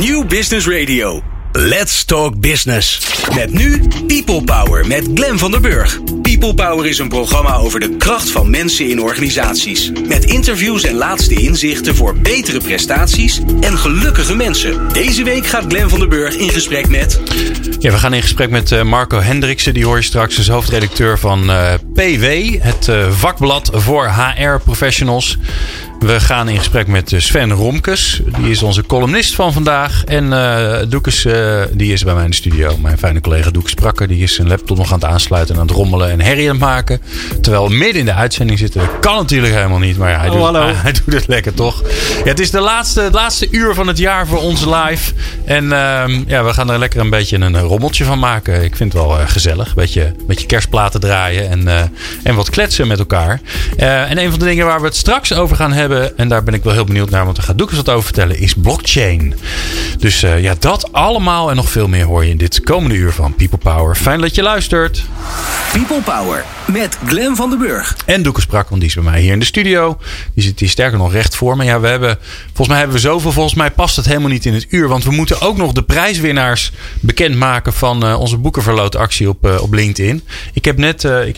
New Business Radio. Let's talk business. Met nu People Power met Glenn van der Burg. People Power is een programma over de kracht van mensen in organisaties. Met interviews en laatste inzichten voor betere prestaties en gelukkige mensen. Deze week gaat Glenn van der Burg in gesprek met... Ja, we gaan in gesprek met Marco Hendriksen. Die hoor je straks, is hoofdredacteur van PW. Het vakblad voor HR-professionals. We gaan in gesprek met Sven Romkes. Die is onze columnist van vandaag. En Doekes, die is bij mij in de studio. Mijn fijne collega Doekes Prakker. Die is zijn laptop nog aan het aansluiten en aan het rommelen en herrie aan het maken. Terwijl we midden in de uitzending zitten. Dat kan natuurlijk helemaal niet. Maar ja, hij doet het lekker toch. Ja, het is het laatste uur van het jaar voor ons live. En ja, we gaan er lekker een beetje een rommeltje van maken. Ik vind het wel gezellig. Een beetje kerstplaten draaien. En wat kletsen met elkaar. En een van de dingen waar we het straks over gaan hebben, en daar ben ik wel heel benieuwd naar, want daar gaat Doekes wat over vertellen, is blockchain. Dus ja, dat allemaal en nog veel meer hoor je in dit komende uur van People Power. Fijn dat je luistert. People Power met Glenn van der Burg. En Doekes Prakker, want die is bij mij hier in de studio. Die zit hier sterker nog recht voor me. Ja, volgens mij hebben we zoveel. Volgens mij past het helemaal niet in het uur, want we moeten ook nog de prijswinnaars bekendmaken van onze boekenverlootactie op LinkedIn. Ik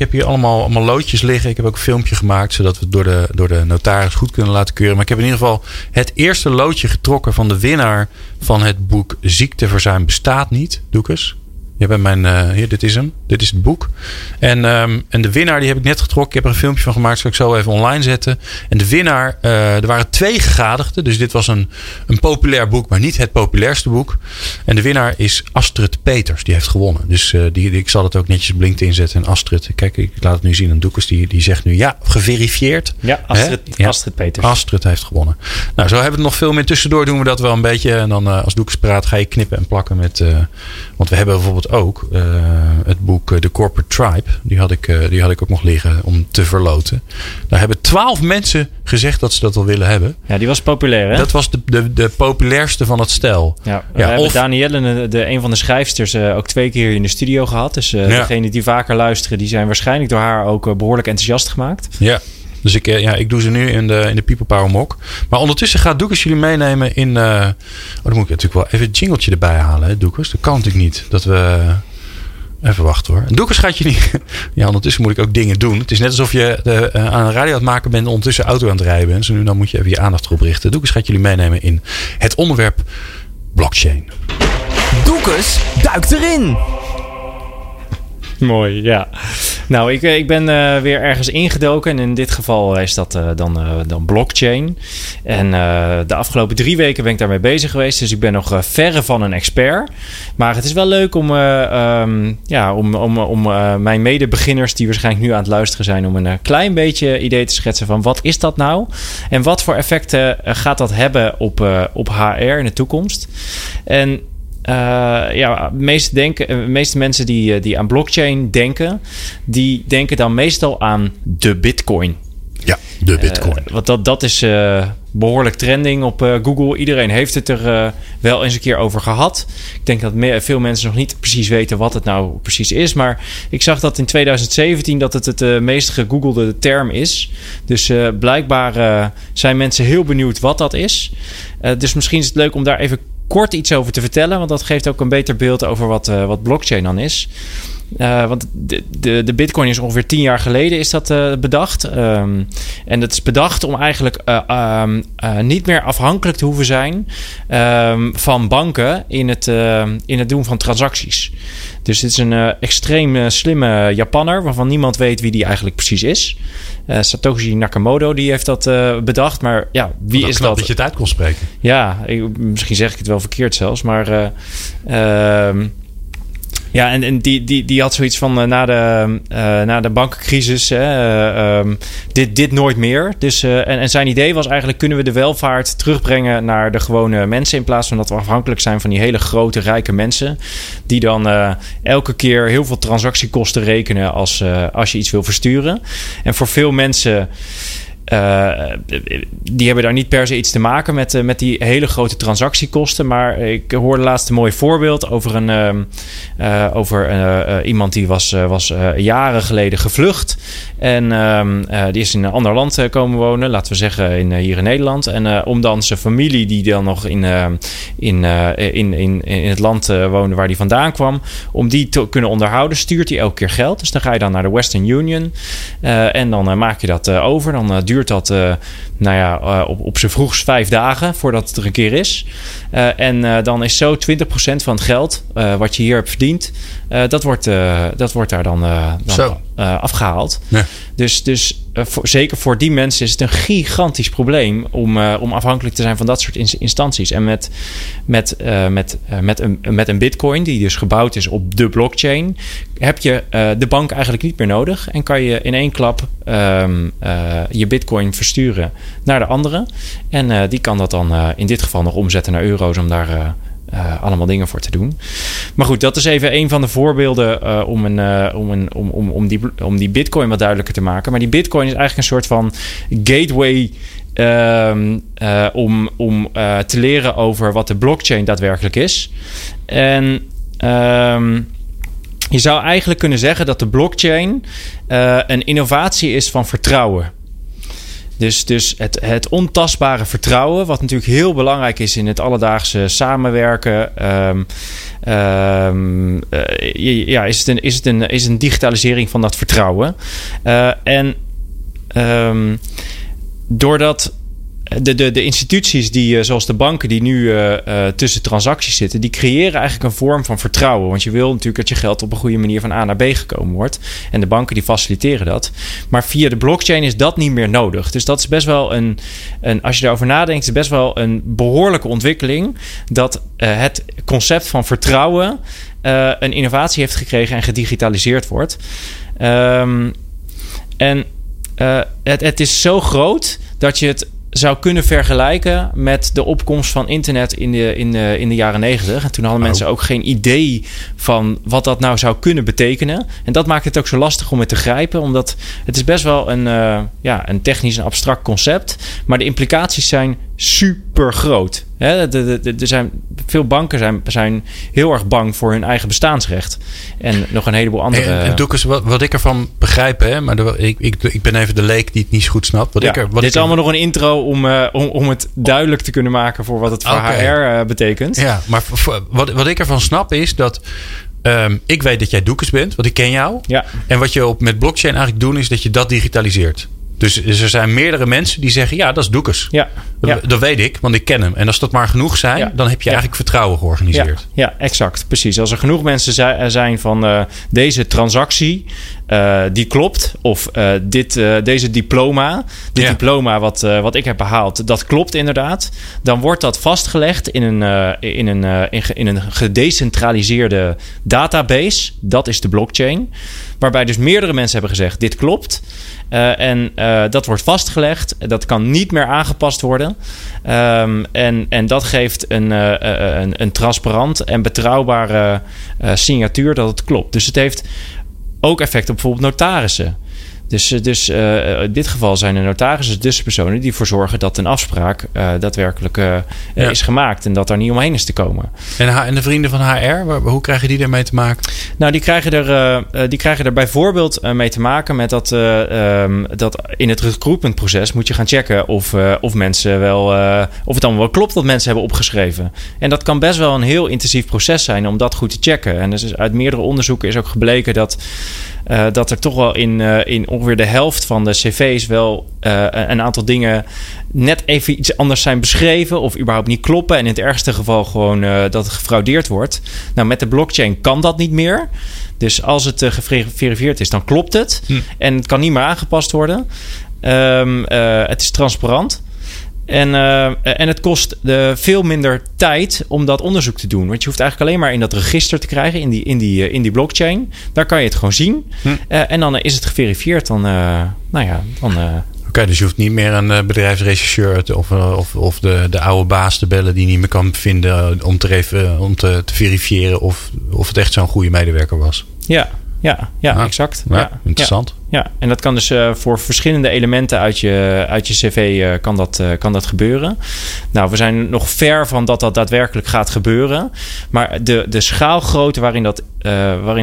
heb hier allemaal loodjes liggen. Ik heb ook een filmpje gemaakt, zodat we het door de notaris goed kunnen laten keuren. Maar ik heb in ieder geval het eerste loodje getrokken van de winnaar van het boek Ziekteverzuim bestaat niet. Doekes, jij bent mijn... hier, dit is hem. Dit is het boek. En de winnaar, die heb ik net getrokken. Ik heb er een filmpje van gemaakt. Zal ik zo even online zetten. En de winnaar... er waren 2 gegadigden. Dus dit was een populair boek, maar niet het populairste boek. En de winnaar is Astrid Peters. Die heeft gewonnen. Dus ik zal het ook netjes op LinkedIn zetten. En Astrid, kijk, ik laat het nu zien aan Doekes. Die zegt nu, ja, geverifieerd. Ja, Astrid Peters. Astrid heeft gewonnen. Nou, zo hebben we het nog veel meer. Tussendoor doen we dat wel een beetje. En dan als Doekes praat, ga je knippen en plakken met... want we hebben bijvoorbeeld ook het boek De Corporate Tribe. Die had ik ook nog liggen om te verloten. Daar hebben 12 mensen gezegd dat ze dat al willen hebben. Ja, die was populair, hè? Dat was de populairste van het stel. Ja, we hebben Daniëlle, een van de schrijfsters, ook 2 keer in de studio gehad. Dus degenen die vaker luisteren, die zijn waarschijnlijk door haar ook behoorlijk enthousiast gemaakt. Ja. Dus ik doe ze nu in de People Power Mok. Maar ondertussen gaat Doekes jullie meenemen in... dan moet ik natuurlijk wel even het jingletje erbij halen, hè, Doekes. Dat kan natuurlijk niet. Dat we... Even wachten hoor. Doekes gaat je niet... Ja, ondertussen moet ik ook dingen doen. Het is net alsof je aan de radio aan het maken bent en ondertussen auto aan het rijden bent. Dus nu dan moet je even je aandacht erop richten. Doekes gaat jullie meenemen in het onderwerp blockchain. Doekes duikt erin. Mooi, ja. Nou, ik ben weer ergens ingedoken. En in dit geval is dat dan blockchain. En de afgelopen 3 weken ben ik daarmee bezig geweest. Dus ik ben nog verre van een expert. Maar het is wel leuk om mijn medebeginners... die waarschijnlijk nu aan het luisteren zijn... om een klein beetje idee te schetsen van wat is dat nou? En wat voor effecten gaat dat hebben op HR in de toekomst? En... meeste mensen die aan blockchain denken... die denken dan meestal aan de bitcoin. Ja, de bitcoin. Want dat is behoorlijk trending op Google. Iedereen heeft het er wel eens een keer over gehad. Ik denk dat veel mensen nog niet precies weten wat het nou precies is. Maar ik zag dat in 2017 dat het de meest gegoogelde term is. Dus blijkbaar zijn mensen heel benieuwd wat dat is. Dus misschien is het leuk om daar even... kort iets over te vertellen, want dat geeft ook een beter beeld over wat blockchain dan is. Want de bitcoin is ongeveer 10 jaar geleden is dat bedacht. En dat is bedacht om eigenlijk niet meer afhankelijk te hoeven zijn van banken in het doen van transacties. Dus dit is een extreem slimme Japanner, waarvan niemand weet wie die eigenlijk precies is. Satoshi Nakamoto, die heeft dat bedacht. Maar ja, wie is dat? Knap dat je het uit kon spreken. Ja, misschien zeg ik het wel verkeerd zelfs. Maar ja, en die had zoiets van na de bankencrisis. Dit nooit meer. Dus, en zijn idee was eigenlijk... kunnen we de welvaart terugbrengen naar de gewone mensen... in plaats van dat we afhankelijk zijn van die hele grote rijke mensen... die dan elke keer heel veel transactiekosten rekenen als je iets wil versturen. En voor veel mensen... Die hebben daar niet per se iets te maken met die hele grote transactiekosten. Maar ik hoorde laatst een mooi voorbeeld over iemand die was jaren geleden gevlucht. En die is in een ander land komen wonen, laten we zeggen hier in Nederland. En om dan zijn familie, die dan nog in het land woonde waar die vandaan kwam, om die te kunnen onderhouden, stuurt hij elke keer geld. Dus dan ga je dan naar de Western Union en dan maak je dat over. Dan duurt dat op z'n vroegst 5 dagen voordat het er een keer is. Dan is zo 20% van het geld wat je hier hebt verdiend, dat wordt daar dan afgehaald. Ja. Dus zeker voor die mensen is het een gigantisch probleem om afhankelijk te zijn van dat soort instanties. En met een bitcoin die dus gebouwd is op de blockchain, heb je de bank eigenlijk niet meer nodig. En kan je in één klap je bitcoin versturen naar de andere. En die kan dat dan in dit geval nog omzetten naar euro's om daar allemaal dingen voor te doen. Maar goed, dat is even een van de voorbeelden om die bitcoin wat duidelijker te maken. Maar die bitcoin is eigenlijk een soort van gateway om te leren over wat de blockchain daadwerkelijk is. En je zou eigenlijk kunnen zeggen dat de blockchain een innovatie is van vertrouwen. Dus het ontastbare vertrouwen, wat natuurlijk heel belangrijk is in het alledaagse samenwerken. Is het een digitalisering van dat vertrouwen. Doordat de instituties die, zoals de banken die nu tussen transacties zitten, die creëren eigenlijk een vorm van vertrouwen. Want je wil natuurlijk dat je geld op een goede manier van A naar B gekomen wordt. En de banken die faciliteren dat. Maar via de blockchain is dat niet meer nodig. Dus dat is best wel als je daarover nadenkt, is best wel een behoorlijke ontwikkeling. Dat het concept van vertrouwen een innovatie heeft gekregen en gedigitaliseerd wordt. Het is zo groot dat je het zou kunnen vergelijken met de opkomst van internet in de jaren 90. En toen hadden mensen ook geen idee van wat dat nou zou kunnen betekenen. En dat maakt het ook zo lastig om het te grijpen, omdat het is best wel een technisch en abstract concept. Maar de implicaties zijn super groot. Veel banken zijn heel erg bang voor hun eigen bestaansrecht. En nog een heleboel andere. En Doekes, wat ik ervan begrijp, hè, maar ik ben even de leek die het niet zo goed snapt. Dit is allemaal nog een intro om het duidelijk te kunnen maken voor wat het voor HR betekent. Ja, maar wat ik ervan snap is dat ik weet dat jij Doekes bent, want ik ken jou. Ja. En wat je met blockchain eigenlijk doet, is dat je dat digitaliseert. Dus er zijn meerdere mensen die zeggen, ja, dat is Doekes. Ja, ja. Dat weet ik, want ik ken hem. En als dat maar genoeg zijn, dan heb je eigenlijk vertrouwen georganiseerd. Ja, exact. Precies. Als er genoeg mensen zijn van deze transactie, die klopt. Of deze diploma. Diploma wat ik heb behaald, dat klopt inderdaad. Dan wordt dat vastgelegd in een gedecentraliseerde database. Dat is de blockchain. Waarbij dus meerdere mensen hebben gezegd, dit klopt. Dat wordt vastgelegd. Dat kan niet meer aangepast worden. En dat geeft een transparant en betrouwbare signatuur dat het klopt. Dus het heeft ook effect op bijvoorbeeld notarissen. Dus in dit geval zijn de notarissen tussenpersonen die ervoor zorgen dat een afspraak daadwerkelijk is gemaakt. En dat daar niet omheen is te komen. En de vrienden van HR, hoe krijgen die daarmee te maken? Nou, die krijgen er bijvoorbeeld mee te maken met dat in het recruitmentproces moet je gaan checken of het allemaal wel klopt wat mensen hebben opgeschreven. En dat kan best wel een heel intensief proces zijn om dat goed te checken. En dus uit meerdere onderzoeken is ook gebleken dat er toch wel in ongeveer de helft van de cv's wel een aantal dingen net even iets anders zijn beschreven of überhaupt niet kloppen. En in het ergste geval gewoon dat het gefraudeerd wordt. Nou, met de blockchain kan dat niet meer. Dus als het geverifieerd is, dan klopt het. En het kan niet meer aangepast worden. Het is transparant. En het kost veel minder tijd om dat onderzoek te doen. Want je hoeft eigenlijk alleen maar in dat register te krijgen, in die blockchain. Daar kan je het gewoon zien. En dan is het geverifieerd. Oké, dus je hoeft niet meer een bedrijfsrechercheur of de oude baas te bellen die niet meer kan vinden om te verifiëren of het echt zo'n goede medewerker was. Ja, exact. Ja, interessant. Ja. Ja, en dat kan dus voor verschillende elementen uit je cv kan dat gebeuren. Nou, we zijn nog ver van dat daadwerkelijk gaat gebeuren. Maar de schaalgrootte waarin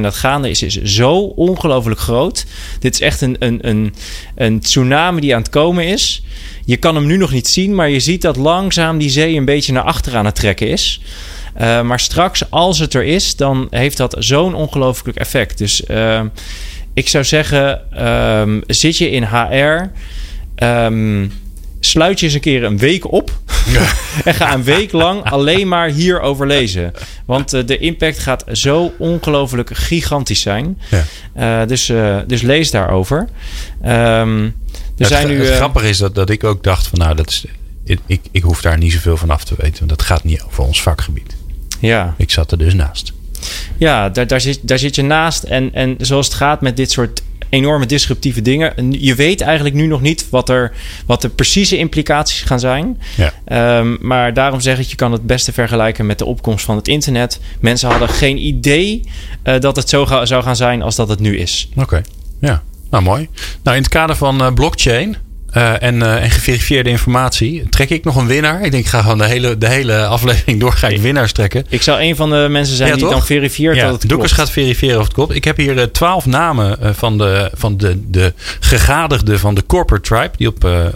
dat gaande is zo ongelooflijk groot. Dit is echt een tsunami die aan het komen is. Je kan hem nu nog niet zien, maar je ziet dat langzaam die zee een beetje naar achter aan het trekken is. Maar straks, als het er is, dan heeft dat zo'n ongelooflijk effect. Dus... ik zou zeggen, zit je in HR, sluit je eens een keer een week op. Ja. En ga een week lang alleen maar hierover lezen. Want de impact gaat zo ongelooflijk gigantisch zijn. Ja. Dus lees daarover. Het grappige is dat ik ook dacht van nou, ik hoef daar niet zoveel van af te weten. Want dat gaat niet over ons vakgebied. Ja. Ik zat er dus naast. Ja, daar zit je naast. En zoals het gaat met dit soort enorme disruptieve dingen. Je weet eigenlijk nu nog niet wat de precieze implicaties gaan zijn. Ja. Maar daarom zeg ik, je kan het beste vergelijken met de opkomst van het internet. Mensen hadden geen idee dat het zo zou gaan zijn als dat het nu is. Oké. Ja, nou mooi. Nou, in het kader van blockchain... en geverifieerde informatie. Trek ik nog een winnaar? Ik denk, ik ga gewoon de hele aflevering door. Ga ik winnaars trekken. Ik zou een van de mensen zijn die dan verifieert dat het klopt. Doekes gaat verifiëren of het klopt. Ik heb hier 12 namen van de gegadigden van de Corporate Tribe. Die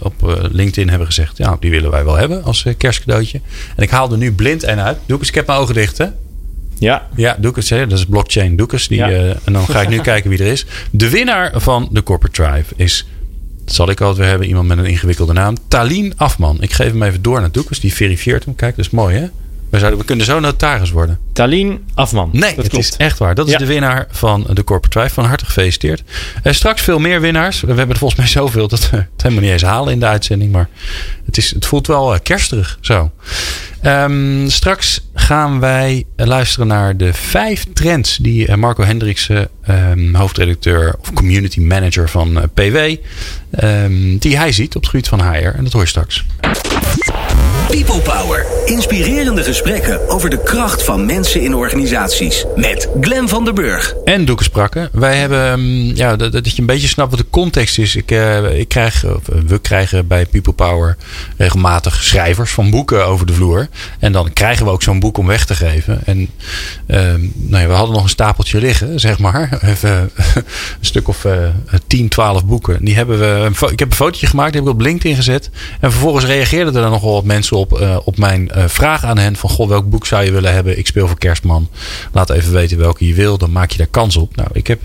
op LinkedIn hebben gezegd. Ja, die willen wij wel hebben als kerstcadeautje. En ik haal er nu blind een uit. Doekes, ik heb mijn ogen dicht, hè? Ja, Doekes, dat is blockchain Doekes. En dan ga ik nu kijken wie er is. De winnaar van de Corporate Tribe is... zal ik altijd weer hebben. Iemand met een ingewikkelde naam. Thaline Afman. Ik geef hem even door naar Doekes. Die verifieert hem. Kijk, dat is mooi, hè? We kunnen zo notaris worden. Talien Afman. Nee, dat klopt. Is echt waar. Dat is de winnaar van de Corporate Tribe. Van harte gefeliciteerd. Straks veel meer winnaars. We hebben er volgens mij zoveel dat we het helemaal niet eens halen in de uitzending. Maar het voelt wel kersterig zo. Straks gaan wij luisteren naar de 5 trends die Marco Hendriksen, hoofdredacteur of community manager van PW, die hij ziet op het gebied van HR. En dat hoor je straks. People Power. Inspirerende gesprekken over de kracht van mensen in organisaties. Met Glenn van der Burg. En Doekes Prakker. Wij hebben, dat je een beetje snapt wat de context is. We krijgen bij People Power regelmatig schrijvers van boeken over de vloer. En dan krijgen we ook zo'n boek om weg te geven. En we hadden nog een stapeltje liggen, zeg maar. Even een stuk of 10, 12 boeken. Die hebben we. Ik heb een fotootje gemaakt, die heb ik op LinkedIn gezet. En vervolgens reageerden er dan nogal wat mensen op mijn vraag aan hen van: goh, welk boek zou je willen hebben? Ik speel voor Kerstman. Laat even weten welke je wil. Dan maak je daar kans op. Nou, ik heb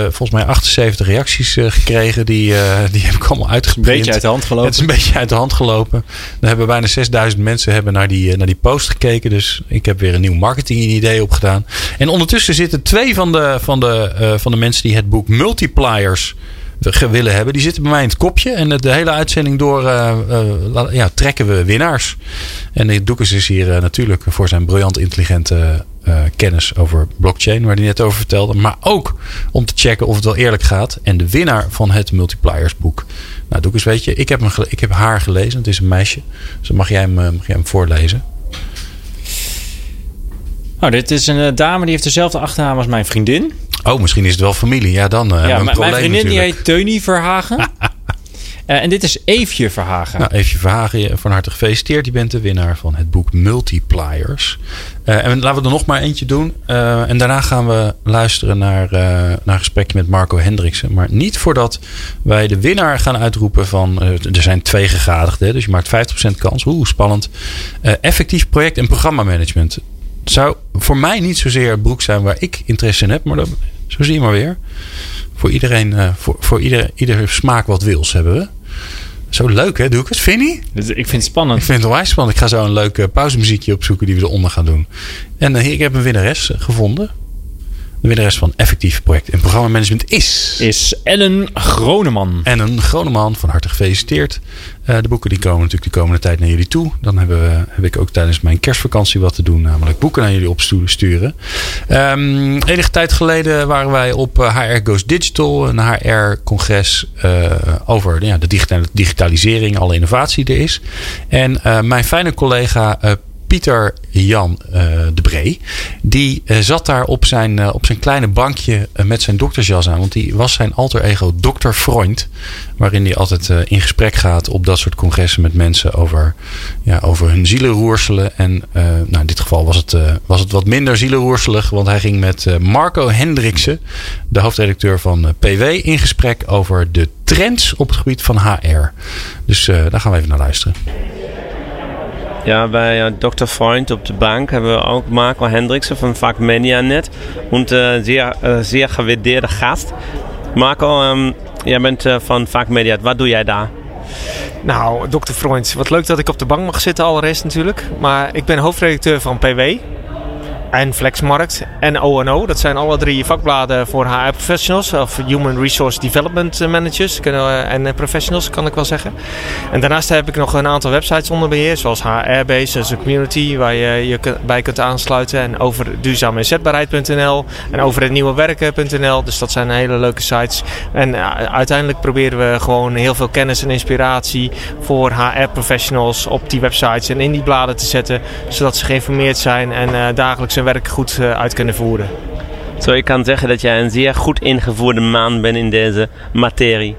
volgens mij 78 reacties gekregen. Die heb ik allemaal uitgeprint. Een beetje uit de hand gelopen. Het is een beetje uit de hand gelopen. Dan hebben bijna 6000 mensen naar die post gekeken. Dus ik heb weer een nieuw marketingidee opgedaan. En ondertussen zitten 2 van de mensen die het boek Multipliers willen hebben. Die zitten bij mij in het kopje. En de hele uitzending door trekken we winnaars. En Doekes is hier natuurlijk voor zijn briljant intelligente kennis over blockchain, waar hij net over vertelde. Maar ook om te checken of het wel eerlijk gaat. En de winnaar van het Multipliers boek. Nou, Doekes, weet je, ik heb haar gelezen. Het is een meisje. Dus dan mag jij hem voorlezen. Nou, dit is een dame die heeft dezelfde achternaam als mijn vriendin. Oh, misschien is het wel familie. Ja, dan hebben we een probleem. Mijn vriendin natuurlijk. Die heet Teunie Verhagen. En dit is Eefje Verhagen. Nou, Eefje Verhagen, van harte gefeliciteerd. Je bent de winnaar van het boek Multipliers. En laten we er nog maar eentje doen. En daarna gaan we luisteren naar een gesprekje met Marco Hendriksen. Maar niet voordat wij de winnaar gaan uitroepen van... er zijn 2 gegadigden, dus je maakt 50% kans. Oeh, spannend. Effectief project- en programmamanagement. Het zou voor mij niet zozeer het broek zijn waar ik interesse in heb. Maar zo zie je maar weer. Voor iedereen, voor ieder smaak wat wils hebben we. Zo leuk, hè, Doekes? Vind je? Ik vind het spannend. Ik vind het wel erg spannend. Ik ga zo een leuk pauzemuziekje opzoeken die we eronder gaan doen. En ik heb een winnares gevonden. De winnares van effectief project en programmamanagement is Ellen Groneman. Van harte gefeliciteerd. De boeken die komen natuurlijk de komende tijd naar jullie toe. Dan heb ik ook tijdens mijn kerstvakantie wat te doen. Namelijk boeken naar jullie opsturen. Enige tijd geleden waren wij op HR Goes Digital. Een HR-congres over de digitalisering. Alle innovatie er is. En mijn fijne collega Pieter Jan de Bree. Die zat daar op zijn kleine bankje met zijn doktersjas aan. Want die was zijn alter ego dokter Freund. Waarin hij altijd in gesprek gaat op dat soort congressen met mensen over hun zielenroerselen. En in dit geval was het wat minder zielenroerselig. Want hij ging met Marco Hendriksen, de hoofdredacteur van PW, in gesprek over de trends op het gebied van HR. Dus daar gaan we even naar luisteren. Ja, bij dokter Freund op de bank hebben we ook Marco Hendriksen van Vakmedianet. Een zeer gewaardeerde gast. Marco, jij bent van Vakmedianet. Wat doe jij daar? Nou, dokter Freund, wat leuk dat ik op de bank mag zitten, allereerst natuurlijk. Maar ik ben hoofdredacteur van PW en Flexmarkt en O&O. Dat zijn alle drie vakbladen voor HR-professionals of Human Resource Development Managers en professionals, kan ik wel zeggen. En daarnaast heb ik nog een aantal websites onder beheer, zoals HRbase, dus een community waar je bij kunt aansluiten. En over duurzameinzetbaarheid.nl en over het nieuwe werken.nl. Dus dat zijn hele leuke sites. En uiteindelijk proberen we gewoon heel veel kennis en inspiratie voor HR-professionals op die websites en in die bladen te zetten, zodat ze geïnformeerd zijn en dagelijks hun werk goed uit kunnen voeren. Zo, je kan zeggen dat jij een zeer goed ingevoerde man bent in deze materie.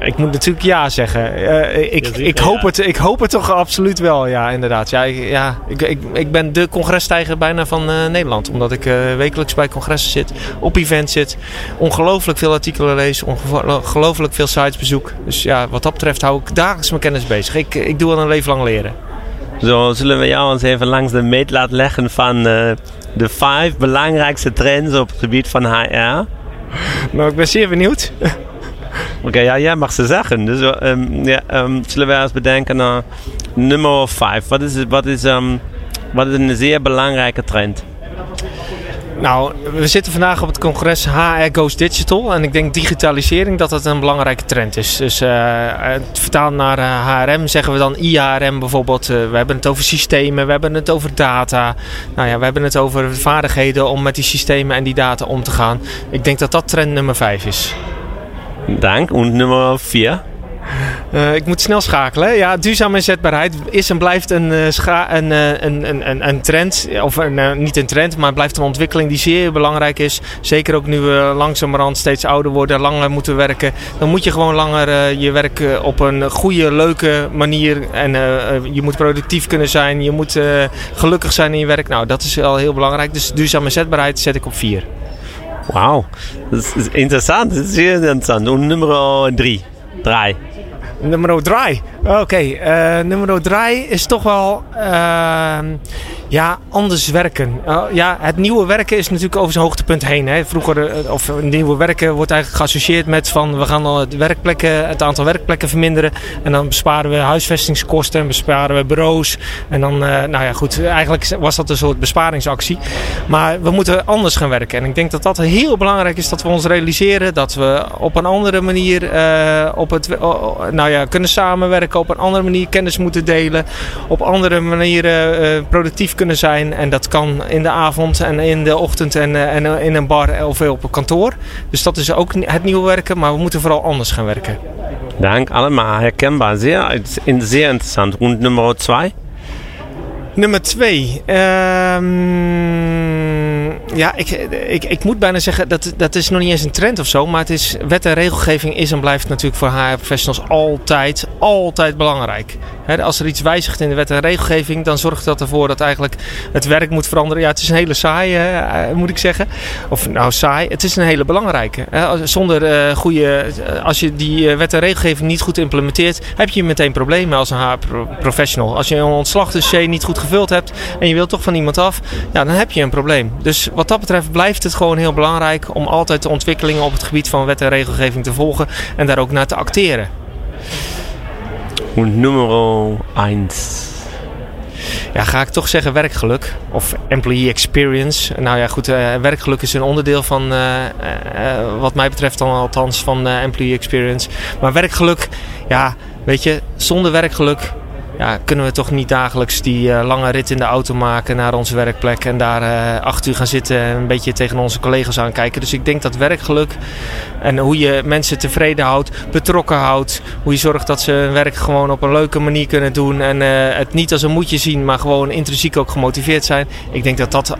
Ik moet natuurlijk ja zeggen. Ik hoop het toch absoluut wel, ja, inderdaad. Ja, ik ben de congresstijger bijna van Nederland. Omdat ik wekelijks bij congressen zit, op events zit, ongelooflijk veel artikelen lees, ongelooflijk veel sites bezoek. Dus ja, wat dat betreft hou ik dagelijks mijn kennis bezig. Ik doe al een leven lang leren. Zo, zullen we jou eens even langs de meetlat leggen van de 5 belangrijkste trends op het gebied van HR? Nou, ik ben zeer benieuwd. Oké, ja, jij mag ze zeggen. Dus zullen we eens bedenken naar nummer 5. Wat is een zeer belangrijke trend? Nou, we zitten vandaag op het congres HR Goes Digital. En ik denk digitalisering dat een belangrijke trend is. Dus vertaald naar HRM zeggen we dan IHRM bijvoorbeeld. We hebben het over systemen, we hebben het over data. Nou ja, we hebben het over vaardigheden om met die systemen en die data om te gaan. Ik denk dat trend nummer 5 is. Dank. En nummer 4? Ik moet snel schakelen. Ja, duurzame inzetbaarheid is en blijft een trend. Of niet een trend, maar blijft een ontwikkeling die zeer belangrijk is. Zeker ook nu we langzamerhand steeds ouder worden, langer moeten werken. Dan moet je gewoon langer je werk op een goede, leuke manier. En je moet productief kunnen zijn. Je moet gelukkig zijn in je werk. Nou, dat is wel heel belangrijk. Dus duurzame inzetbaarheid zet ik op 4. Wauw, dat is interessant. Dat is zeer interessant. Nummer 3. Nummer 3. Oké, nummer 3 is toch wel anders werken. Het nieuwe werken is natuurlijk over zijn hoogtepunt heen. Hè. Vroeger, nieuwe werken wordt eigenlijk geassocieerd met van we gaan al het aantal werkplekken verminderen. En dan besparen we huisvestingskosten en besparen we bureaus. En dan, eigenlijk was dat een soort besparingsactie. Maar we moeten anders gaan werken. En ik denk dat heel belangrijk is dat we ons realiseren dat we op een andere manier kunnen samenwerken, op een andere manier kennis moeten delen, op andere manieren productief kunnen zijn. En dat kan in de avond en in de ochtend en in een bar of op een kantoor. Dus dat is ook het nieuwe werken, maar we moeten vooral anders gaan werken. Dank, allemaal herkenbaar. Zeer interessant. En nummer 2? Nummer 2. Ik moet bijna zeggen, dat is nog niet eens een trend of zo. Maar het is, wet en regelgeving is en blijft natuurlijk voor HR-professionals altijd belangrijk. He, als er iets wijzigt in de wet en regelgeving, dan zorgt dat ervoor dat eigenlijk het werk moet veranderen. Ja, het is een hele saaie, moet ik zeggen. Of nou, saai. Het is een hele belangrijke. He, als je die wet en regelgeving niet goed implementeert, heb je meteen problemen als een HR-professional. Als je een ontslagdossier niet goed gevuld hebt en je wilt toch van iemand af, ja, dan heb je een probleem. Dus wat dat betreft blijft het gewoon heel belangrijk om altijd de ontwikkelingen op het gebied van wet en regelgeving te volgen en daar ook naar te acteren. En nummer 1. Ja, ga ik toch zeggen werkgeluk of employee experience. Nou ja, goed, werkgeluk is een onderdeel van, wat mij betreft dan althans, van employee experience. Maar werkgeluk, ja, weet je, zonder werkgeluk Ja, kunnen we toch niet dagelijks die lange rit in de auto maken naar onze werkplek en daar 8 uur gaan zitten en een beetje tegen onze collega's aankijken. Dus ik denk dat werkgeluk en hoe je mensen tevreden houdt, betrokken houdt, hoe je zorgt dat ze hun werk gewoon op een leuke manier kunnen doen en het niet als een moetje zien, maar gewoon intrinsiek ook gemotiveerd zijn. Ik denk dat dat het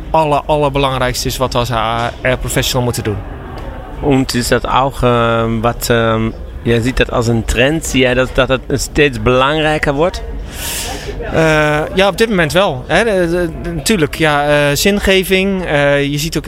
allerbelangrijkste is wat we als HR-professional moeten doen. En is dat ook wat... Jij ziet dat als een trend? Zie jij dat het steeds belangrijker wordt? Ja, op dit moment wel. Natuurlijk, ja, zingeving. Je ziet ook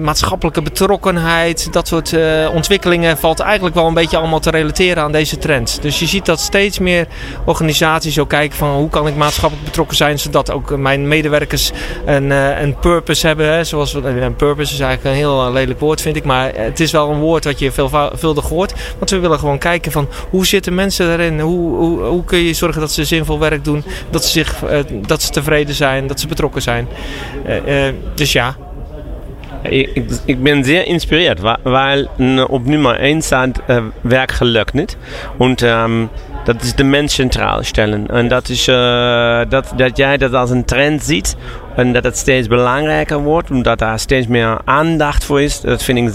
maatschappelijke betrokkenheid. Dat soort ontwikkelingen valt eigenlijk wel een beetje allemaal te relateren aan deze trend. Dus je ziet dat steeds meer organisaties ook kijken van hoe kan ik maatschappelijk betrokken zijn, zodat ook mijn medewerkers een purpose hebben. Hè? Zoals een purpose is eigenlijk een heel lelijk woord, vind ik. Maar het is wel een woord wat je veelvuldig hoort. Want we willen gewoon kijken van hoe zitten mensen daarin? Hoe kun je zorgen dat ze zinvol werk doen? Dat ze tevreden zijn, dat ze betrokken zijn. Dus ja. Ik ben zeer inspiriert, weil op nummer 1 staat werkgeluk, niet? En dat is de mens centraal stellen. En dat is dat jij dat als een trend ziet en dat het steeds belangrijker wordt en dat daar steeds meer aandacht voor is. Dat vind ik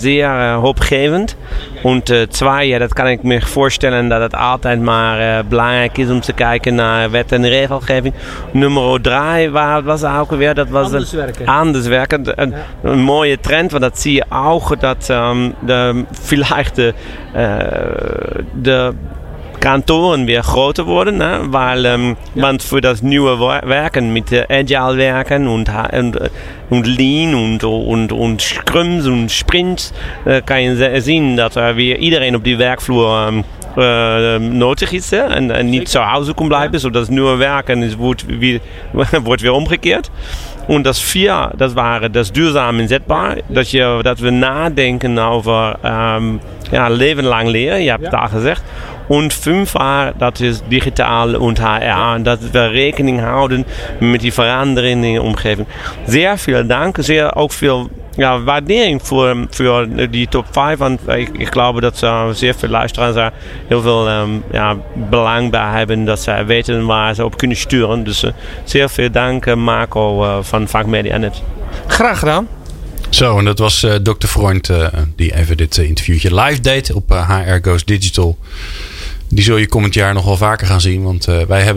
zeer hoopgevend. En twee, ja, dat kan ik me voorstellen dat het altijd maar belangrijk is om te kijken naar wet en regelgeving. Nummer 3, wat was er ook weer? Dat was anders werken. Een mooie trend, want dat zie je ook dat de kantoren weer groter worden, ne? Weil, ja. Want voor dat nieuwe werken met agile werken en lean en scrums en sprints kan je zien dat weer iedereen op die werkvloer nodig is en niet zu Hause kunnen blijven, zodat het nieuwe werken is, wordt weer omgekeerd. En dat 4, dat waren dat duurzaam inzetbaar. Dat we nadenken over leven lang leren, je hebt het al gezegd. En 5 jaar, dat is digitaal en HR. En dat we rekening houden met die veranderingen in de omgeving. Zeer veel dank. Zeer ook veel waardering voor die top 5. Want ik geloof dat zeer veel luisteraars daar heel veel belang bij hebben. Dat zij weten waar ze op kunnen sturen. Dus zeer veel dank Marco van Vakmedianet. Graag gedaan. Zo, en dat was dokter Freund die even dit interviewtje live deed op HR Goes Digital. Die zul je komend jaar nog wel vaker gaan zien. Want wij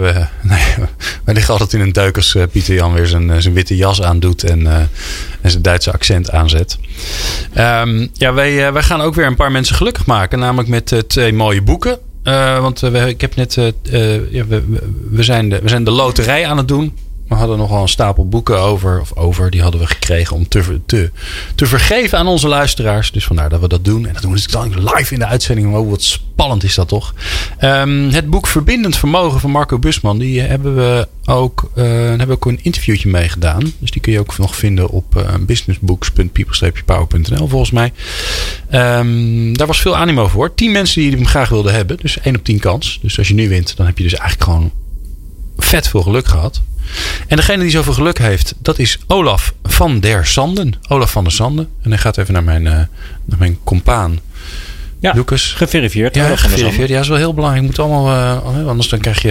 liggen altijd in een deuk als Pieter Jan weer zijn witte jas aandoet en zijn Duitse accent aanzet. Wij gaan ook weer een paar mensen gelukkig maken. Namelijk met 2 mooie boeken. We zijn de loterij aan het doen. We hadden nogal een stapel boeken over. Die hadden we gekregen om te vergeven aan onze luisteraars. Dus vandaar dat we dat doen. En dat doen we dan live in de uitzending. Oh, wat spannend is dat toch? Het boek Verbindend Vermogen van Marco Busman. Die hebben we ook een interviewtje mee gedaan. Dus die kun je ook nog vinden op businessbooks.people-power.nl volgens mij. Daar was veel animo voor. 10 mensen die hem graag wilden hebben. Dus 1 op 10 kans. Dus als je nu wint, dan heb je dus eigenlijk gewoon vet veel geluk gehad. En degene die zoveel geluk heeft, dat is Olaf van der Sanden. Olaf van der Sanden. En hij gaat even naar mijn compaan. Ja, Doekes. Geverifieerd. Ja, geverifieerd. Ja, dat is wel heel belangrijk. Je moet allemaal, anders dan krijg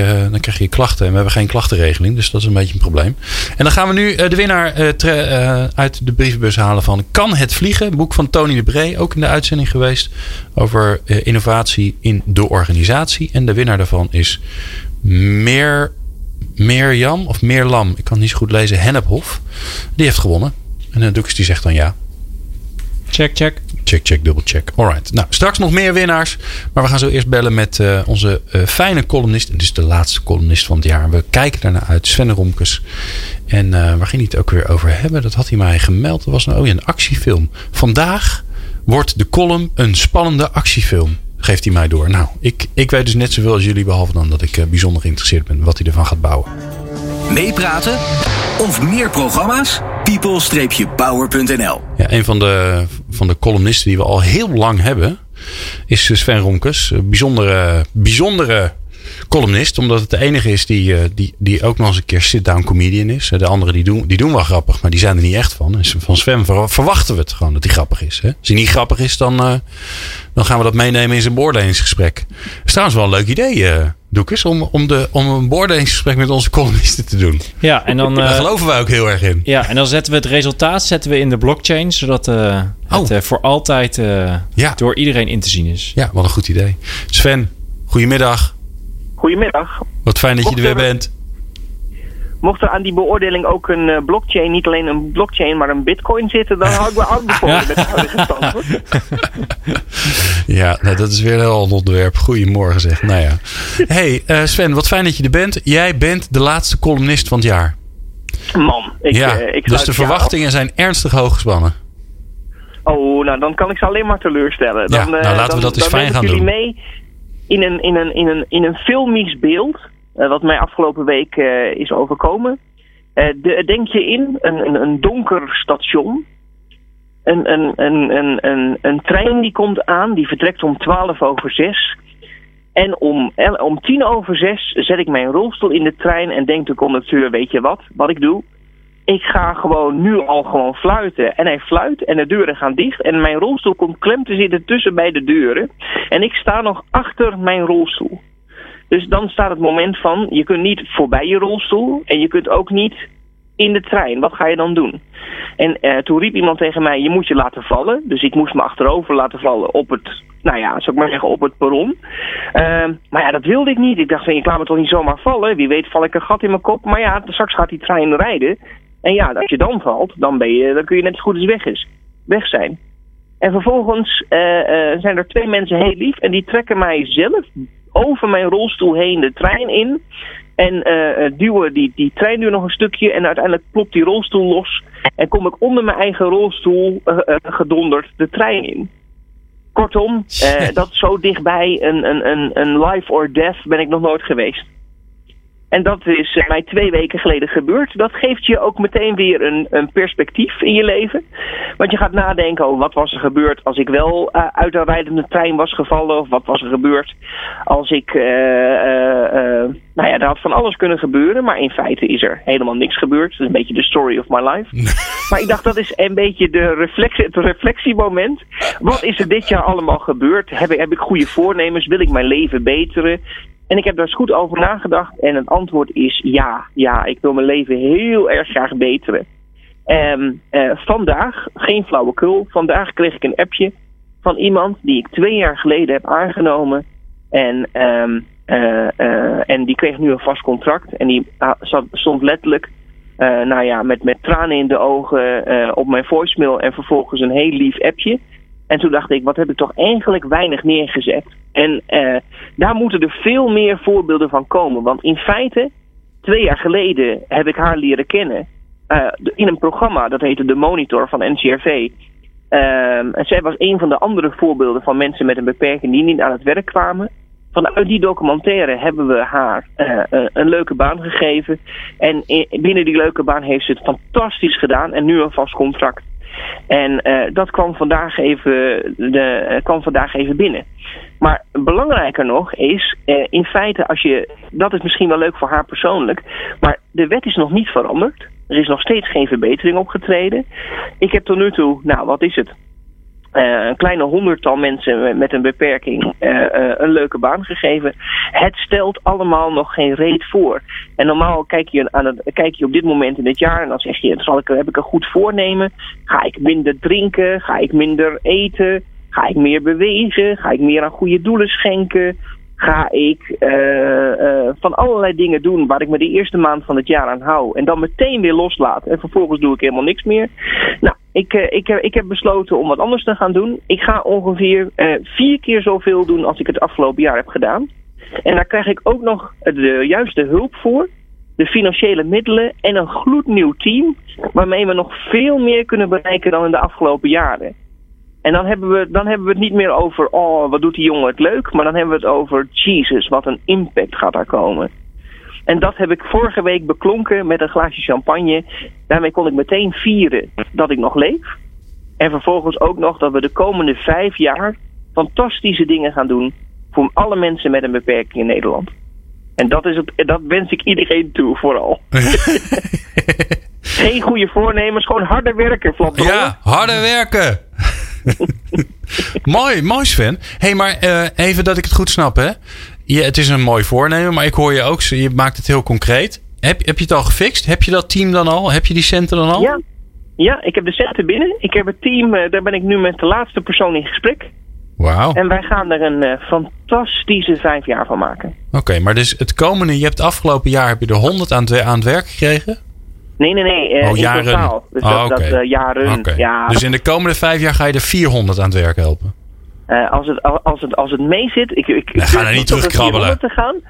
je klachten. En we hebben geen klachtenregeling. Dus dat is een beetje een probleem. En dan gaan we nu de winnaar uit de brievenbus halen van Kan het vliegen? Boek van Teunie de Bree. Ook in de uitzending geweest. Over innovatie in de organisatie. En de winnaar daarvan is Meerlam, ik kan het niet zo goed lezen, Hennephof. Die heeft gewonnen. En Doekes die zegt dan ja. Check. Check, dubbel check. Alright. Nou, straks nog meer winnaars. Maar we gaan zo eerst bellen met onze fijne columnist. En dus de laatste columnist van het jaar. We kijken daarna uit. Sven Romkes. En waar ging hij het ook weer over hebben? Dat had hij mij gemeld. Dat was een actiefilm. Vandaag wordt de column een spannende actiefilm. Geeft hij mij door. Nou, ik weet dus net zoveel als jullie, behalve dan dat ik bijzonder geïnteresseerd ben wat hij ervan gaat bouwen. Meepraten of meer programma's? people-power.nl. Ja, een van de columnisten die we al heel lang hebben is Sven Romkes. Bijzondere columnist. Omdat het de enige is die ook nog eens een keer sit-down comedian is. De anderen die doen wel grappig, maar die zijn er niet echt van. En van Sven verwachten we het gewoon dat hij grappig is. Hè? Als hij niet grappig is, dan gaan we dat meenemen in zijn beoordelingsgesprek. Dat is trouwens wel een leuk idee, Doekes, om een beoordelingsgesprek met onze columnisten te doen. Ja, en dan, daar geloven wij ook heel erg in. Ja, en dan zetten we het resultaat in de blockchain, zodat het voor altijd door iedereen in te zien is. Ja, wat een goed idee. Sven, goedemiddag. Goedemiddag. Wat fijn dat je er weer bent. Mocht er aan die beoordeling ook een blockchain, niet alleen een blockchain, maar een bitcoin zitten, dan hou ik me oud bijvoorbeeld met de huidige stand. Ja, nou, dat is weer een heel ander onderwerp. Goedemorgen zeg. Nou ja. Hey Sven, wat fijn dat je er bent. Jij bent de laatste columnist van het jaar. Man, dus de verwachtingen zijn ernstig hoog gespannen. Oh, nou dan kan ik ze alleen maar teleurstellen. Dan, laten we dat eens fijn gaan doen. Dan neem ik jullie mee in een filmisch beeld. Wat mij afgelopen week is overkomen. Denk je in een donker station. Een trein die komt aan. Die vertrekt om 12:12. En om 5:50 zet ik mijn rolstoel in de trein. En denkt de conducteur, weet je wat ik doe? Ik ga gewoon nu al fluiten. En hij fluit en de deuren gaan dicht. En mijn rolstoel komt klem te zitten tussen bij de deuren. En ik sta nog achter mijn rolstoel. Dus dan staat het moment van, je kunt niet voorbij je rolstoel en je kunt ook niet in de trein. Wat ga je dan doen? En toen riep iemand tegen mij, je moet je laten vallen. Dus ik moest me achterover laten vallen op het, op het perron. Maar ja, dat wilde ik niet. Ik dacht, ik laat me toch niet zomaar vallen. Wie weet val ik een gat in mijn kop. Maar ja, straks gaat die trein rijden. En ja, als je dan valt, dan kun je net zo goed als weg zijn. En vervolgens zijn er twee mensen heel lief en die trekken mij zelf over mijn rolstoel heen de trein in en duwen die treinduur nog een stukje en uiteindelijk plopt die rolstoel los en kom ik onder mijn eigen rolstoel gedonderd de trein in. Kortom, dat zo dichtbij een life or death ben ik nog nooit geweest. En dat is mij 2 weken geleden gebeurd. Dat geeft je ook meteen weer een perspectief in je leven. Want je gaat nadenken, wat was er gebeurd als ik wel uit een rijdende trein was gevallen? Of wat was er gebeurd als ik... er had van alles kunnen gebeuren. Maar in feite is er helemaal niks gebeurd. Dat is een beetje de story of my life. Maar ik dacht, dat is een beetje het reflectiemoment. Wat is er dit jaar allemaal gebeurd? Heb ik goede voornemens? Wil ik mijn leven beteren? En ik heb daar eens goed over nagedacht en het antwoord is ja, ik wil mijn leven heel erg graag beteren. Vandaag, geen flauwekul, vandaag kreeg ik een appje van iemand die ik 2 jaar geleden heb aangenomen. En die kreeg nu een vast contract en die stond letterlijk met tranen in de ogen op mijn voicemail en vervolgens een heel lief appje. En toen dacht ik, wat heb ik toch eigenlijk weinig neergezet. En daar moeten er veel meer voorbeelden van komen. Want in feite, 2 jaar geleden heb ik haar leren kennen. In een programma, dat heette De Monitor van NCRV. En zij was een van de andere voorbeelden van mensen met een beperking die niet aan het werk kwamen. Vanuit die documentaire hebben we haar een leuke baan gegeven. En binnen die leuke baan heeft ze het fantastisch gedaan. En nu een vast contract. En dat kwam vandaag even binnen. Maar belangrijker nog is, in feite, dat is misschien wel leuk voor haar persoonlijk, maar de wet is nog niet veranderd. Er is nog steeds geen verbetering opgetreden. Ik heb tot nu toe, wat is het? Een kleine 100-tal mensen met een beperking een leuke baan gegeven. Het stelt allemaal nog geen reet voor. En normaal kijk je op dit moment in het jaar en dan zeg je, heb ik een goed voornemen? Ga ik minder drinken? Ga ik minder eten? Ga ik meer bewegen? Ga ik meer aan goede doelen schenken? Ga ik van allerlei dingen doen waar ik me de eerste maand van het jaar aan hou en dan meteen weer loslaat en vervolgens doe ik helemaal niks meer. Ik heb besloten om wat anders te gaan doen. Ik ga ongeveer 4 keer zoveel doen als ik het afgelopen jaar heb gedaan. En daar krijg ik ook nog de juiste hulp voor, de financiële middelen en een gloednieuw team waarmee we nog veel meer kunnen bereiken dan in de afgelopen jaren. En dan hebben we het niet meer over, oh, wat doet die jongen het leuk, maar dan hebben we het over, Jesus, wat een impact gaat daar komen. En dat heb ik vorige week beklonken met een glaasje champagne. Daarmee kon ik meteen vieren dat ik nog leef. En vervolgens ook nog dat we de komende 5 jaar fantastische dingen gaan doen voor alle mensen met een beperking in Nederland. En dat wens ik iedereen toe, vooral. Geen goede voornemens, gewoon harder werken. Flatrollen. Ja, harder werken. Mooi Sven. Hé, maar even dat ik het goed snap, hè. Ja, het is een mooi voornemen, maar ik hoor je ook, je maakt het heel concreet. Heb je het al gefixt? Heb je dat team dan al? Heb je die centen dan al? Ja, ik heb de centen binnen. Ik heb het team, daar ben ik nu met de laatste persoon in gesprek. Wauw. En wij gaan er een fantastische 5 jaar van maken. Oké, maar dus het komende, afgelopen jaar heb je er 100 aan het werk gekregen? Nee. Jaren. In totaal. Dus jaren. Okay. Ja. Dus in de komende 5 jaar ga je er 400 aan het werk helpen? Als het mee zit... Ik ga er niet terugkrabbelen.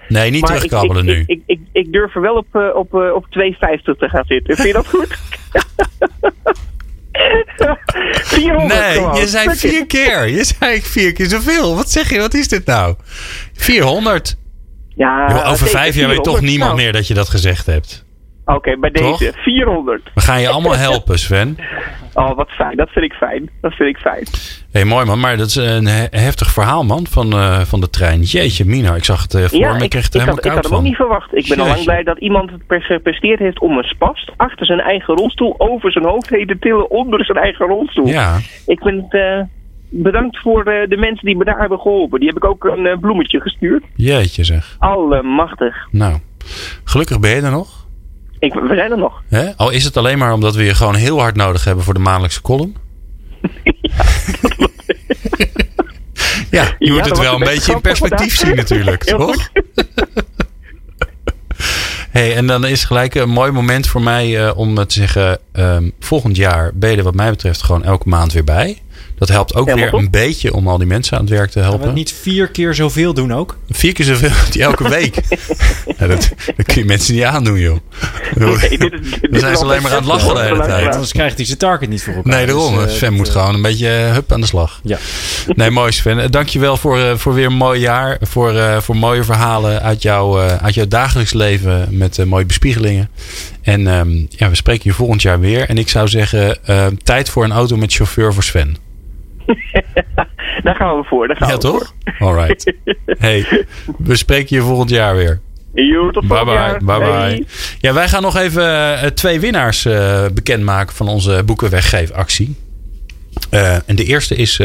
Nee, niet terugkrabbelen nu. Ik durf er wel op 2,50 te gaan zitten. Vind je dat goed? 400 nee, gewoon. Je zei 4 keer. Je zei 4 keer zoveel. Wat zeg je? Wat is dit nou? 400. Ja, joh, over 5 jaar weet toch niemand meer dat je dat gezegd hebt. Oké, bij toch? Deze 400. We gaan je allemaal helpen, Sven. Oh, wat fijn. Dat vind ik fijn. Hé, mooi man. Maar dat is een heftig verhaal, man, van de trein. Jeetje, Mina. Ik zag het voor me. Ik kreeg het helemaal koud van. Ik had hem ook niet verwacht. Ik ben al lang blij dat iemand het gepresteerd heeft om een spast achter zijn eigen rolstoel, over zijn hoofd heen te tillen, onder zijn eigen rolstoel. Ja. Ik ben het... bedankt voor de mensen die me daar hebben geholpen. Die heb ik ook een bloemetje gestuurd. Jeetje zeg. Allemachtig. Nou, gelukkig ben je er nog. We zijn er nog. He? Al is het alleen maar omdat we je gewoon heel hard nodig hebben voor de maandelijkse column. Je moet het wel een beetje in perspectief zien natuurlijk, toch? En dan is gelijk een mooi moment voor mij om te zeggen... volgend jaar ben je er wat mij betreft gewoon elke maand weer bij. Dat helpt ook weer een beetje om al die mensen aan het werk te helpen. Gaan we niet 4 keer zoveel doen ook? 4 keer zoveel elke week? Dat kun je mensen niet aandoen, joh. Nee, dan zijn ze alleen maar aan het lachen de hele tijd. Anders krijgt hij zijn target niet voor elkaar. Nee, daarom. Dus, Sven moet gewoon een beetje aan de slag. Ja. Nee, mooi Sven. Dankjewel voor weer een mooi jaar. Voor mooie verhalen uit jouw dagelijks leven met mooie bespiegelingen. En we spreken je volgend jaar weer. En ik zou zeggen, tijd voor een auto met chauffeur voor Sven. Daar gaan we voor. Toch? Alright. Hey, we spreken je volgend jaar weer. Yo, tot volgend jaar. Bye. Ja, wij gaan nog even 2 winnaars bekendmaken van onze boekenweggeefactie. En de eerste is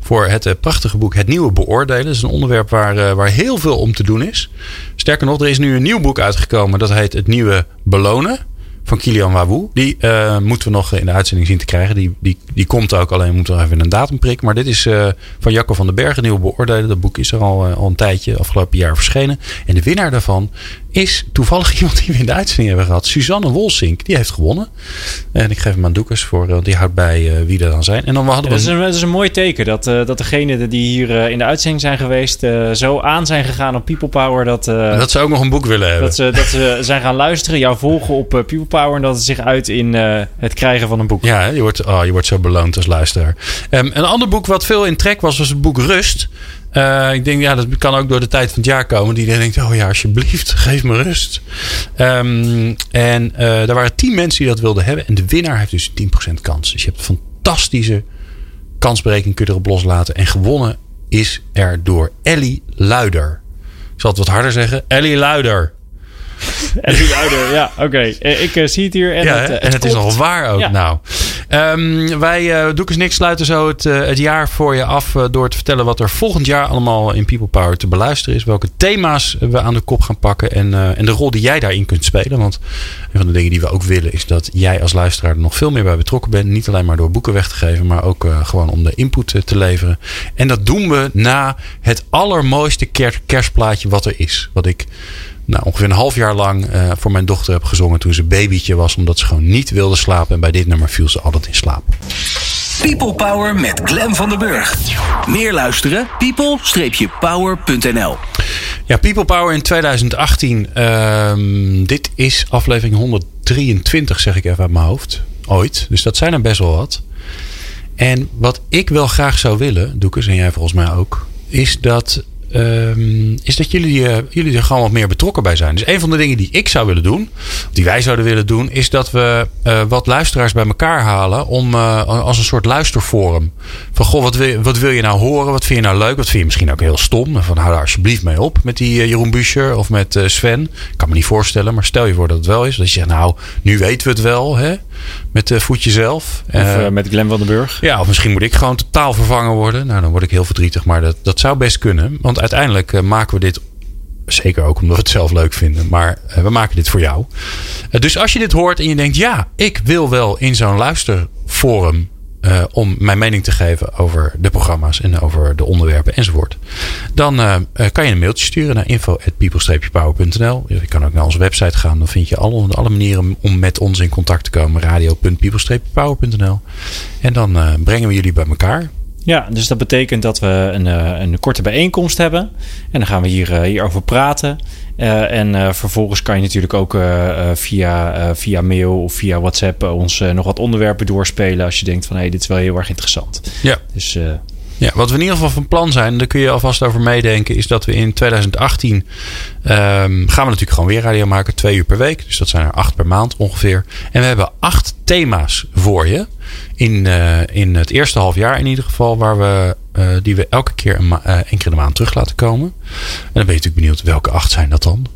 voor het prachtige boek Het Nieuwe Beoordelen. Dat is een onderwerp waar heel veel om te doen is. Sterker nog, er is nu een nieuw boek uitgekomen. Dat heet Het Nieuwe Belonen. Van Kilian Wawoe. Die moeten we nog in de uitzending zien te krijgen. Die komt ook. Alleen moeten we nog even een datum prikken. Maar dit is van Jacco van den Berg. Een nieuw beoordelen. Dat boek is er al een tijdje. Afgelopen jaar verschenen. En de winnaar daarvan is toevallig iemand die we in de uitzending hebben gehad. Suzanne Wolsink. Die heeft gewonnen. En ik geef hem aan Doekes. Want die houdt bij wie er dan zijn. En dan dat is een mooi teken. Dat degenen die hier in de uitzending zijn geweest. Zo aan zijn gegaan op People Power. Dat ze ook nog een boek willen hebben. Dat ze zijn gaan luisteren. Jou volgen op People Power. En dat het zich uit in het krijgen van een boek. Ja, je wordt zo beloond als luisteraar. Een ander boek wat veel in trek was het boek Rust. Ik denk, dat kan ook door de tijd van het jaar komen. Die denkt, alsjeblieft, geef me rust. En daar waren 10 mensen die dat wilden hebben. En de winnaar heeft dus 10% kans. Dus je hebt een fantastische kansberekening, kun je erop loslaten. En gewonnen is er door Ellie Luider. Ik zal het wat harder zeggen. Ellie Luider. Ellie Luider, oké. Ik zie het hier. Het is al waar ook. Ja. Nou, wij Doekes Niks sluiten zo het jaar voor je af door te vertellen wat er volgend jaar allemaal in People Power te beluisteren is. Welke thema's we aan de kop gaan pakken en de rol die jij daarin kunt spelen. Want een van de dingen die we ook willen is dat jij als luisteraar er nog veel meer bij betrokken bent. Niet alleen maar door boeken weg te geven, maar ook gewoon om de input te leveren. En dat doen we na het allermooiste kerstplaatje wat er is. Wat ik... ongeveer een half jaar lang voor mijn dochter heb gezongen toen ze babytje was. Omdat ze gewoon niet wilde slapen. En bij dit nummer viel ze altijd in slaap. People Power met Glenn van der Burg. Meer luisteren? people-power.nl. Ja, People Power in 2018. Dit is aflevering 123, zeg ik even uit mijn hoofd. Ooit. Dus dat zijn er best wel wat. En wat ik wel graag zou willen, Doekes en jij volgens mij ook... is dat is dat jullie er gewoon wat meer betrokken bij zijn. Dus een van de dingen die ik zou willen doen, die wij zouden willen doen, is dat we wat luisteraars bij elkaar halen om als een soort luisterforum. Van goh, wat wil je nou horen? Wat vind je nou leuk? Wat vind je misschien ook heel stom? Van hou daar alsjeblieft mee op met die Jeroen Busscher of met Sven. Ik kan me niet voorstellen, maar stel je voor dat het wel is. Dat je zegt, nou, nu weten we het wel, hè? Met voetje zelf. Of met Glenn van der Burg. Ja, of misschien moet ik gewoon totaal vervangen worden. Nou, dan word ik heel verdrietig. Maar dat zou best kunnen. Want uiteindelijk maken we dit, zeker ook omdat we het zelf leuk vinden. Maar we maken dit voor jou. Dus als je dit hoort en je denkt, ja, ik wil wel in zo'n luisterforum om mijn mening te geven over de programma's en over de onderwerpen enzovoort. Dan kan je een mailtje sturen naar info@people-power.nl. Je kan ook naar onze website gaan. Dan vind je alle manieren om met ons in contact te komen. radio.people-power.nl. En dan brengen we jullie bij elkaar. Ja, dus dat betekent dat we een korte bijeenkomst hebben. En dan gaan we hierover praten. En vervolgens kan je natuurlijk ook via mail of via WhatsApp ons nog wat onderwerpen doorspelen. Als je denkt van, hé, dit is wel heel erg interessant. Ja. Dus, ja, wat we in ieder geval van plan zijn, daar kun je alvast over meedenken, is dat we in 2018 gaan we natuurlijk gewoon weer radio maken. 2 uur per week. Dus dat zijn er 8 per maand ongeveer. En we hebben 8 thema's voor je. In het eerste half jaar in ieder geval, waar we die we elke keer één keer in de maand terug laten komen. En dan ben je natuurlijk benieuwd welke 8 zijn dat dan.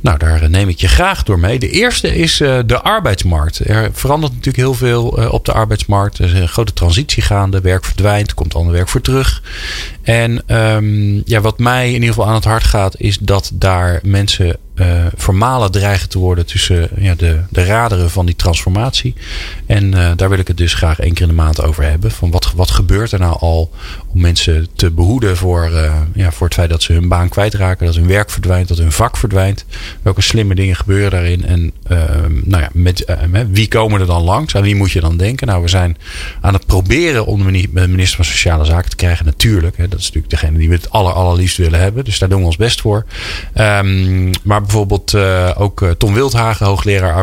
Nou, daar neem ik je graag door mee. De eerste is de arbeidsmarkt. Er verandert natuurlijk heel veel op de arbeidsmarkt. Er is een grote transitie gaande. Werk verdwijnt, komt ander werk voor terug. En wat mij in ieder geval aan het hart gaat, is dat daar mensen vermalen dreigen te worden tussen de raderen van die transformatie. En daar wil ik het dus graag 1 keer in de maand over hebben. Van wat gebeurt er nou al om mensen te behoeden voor het feit dat ze hun baan kwijtraken, dat hun werk verdwijnt, dat hun vak verdwijnt. Welke slimme dingen gebeuren daarin? En wie komen er dan langs? Aan wie moet je dan denken? Nou, we zijn aan het proberen om de minister van Sociale Zaken te krijgen. Natuurlijk, hè, dat is natuurlijk degene die we het allerliefst willen hebben. Dus daar doen we ons best voor. Maar bijvoorbeeld ook Tom Wildhagen, hoogleraar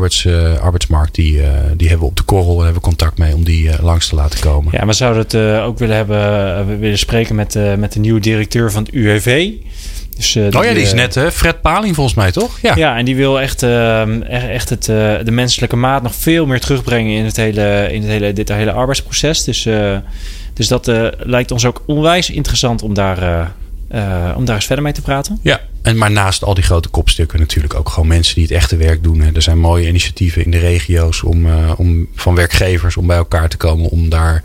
arbeidsmarkt, die hebben we op de korrel en hebben we contact mee om die langs te laten komen. Ja, we zouden het ook willen spreken met de nieuwe directeur van het UWV. Dus, die is net Fred Paling volgens mij, toch? Ja, en die wil echt de menselijke maat nog veel meer terugbrengen in het hele arbeidsproces. Dus dat lijkt ons ook onwijs interessant om daar eens verder mee te praten. Ja, maar naast al die grote kopstukken natuurlijk ook gewoon mensen die het echte werk doen. Er zijn mooie initiatieven in de regio's om van werkgevers om bij elkaar te komen. Om daar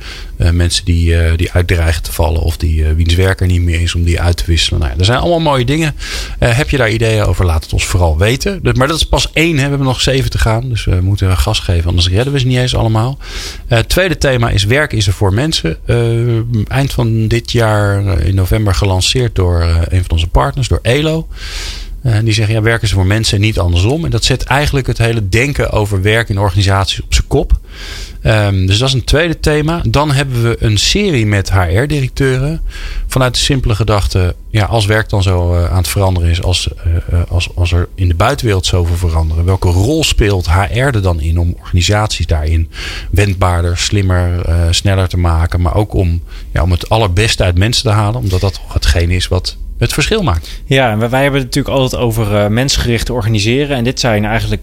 mensen die uitdreigen te vallen of wiens werk er niet meer is, om die uit te wisselen. Nou ja, er zijn allemaal mooie dingen. Heb je daar ideeën over? Laat het ons vooral weten. Maar dat is pas 1. Hè. We hebben nog 7 te gaan. Dus we moeten gas geven. Anders redden we ze niet eens allemaal. Het tweede thema is werk is er voor mensen. Eind van dit jaar in november gelanceerd door een van onze partners, door ELO. Die zeggen, ja, werken ze voor mensen en niet andersom. En dat zet eigenlijk het hele denken over werk in organisaties op zijn kop. Dus dat is een tweede thema. Dan hebben we een serie met HR-directeuren. Vanuit de simpele gedachte, ja, als werk dan zo aan het veranderen is, als er in de buitenwereld zoveel veranderen, welke rol speelt HR er dan in om organisaties daarin wendbaarder, slimmer, sneller te maken. Maar ook om het allerbeste uit mensen te halen. Omdat dat toch hetgeen is wat het verschil maakt. Ja, en wij hebben het natuurlijk altijd over mensgericht organiseren. En dit zijn eigenlijk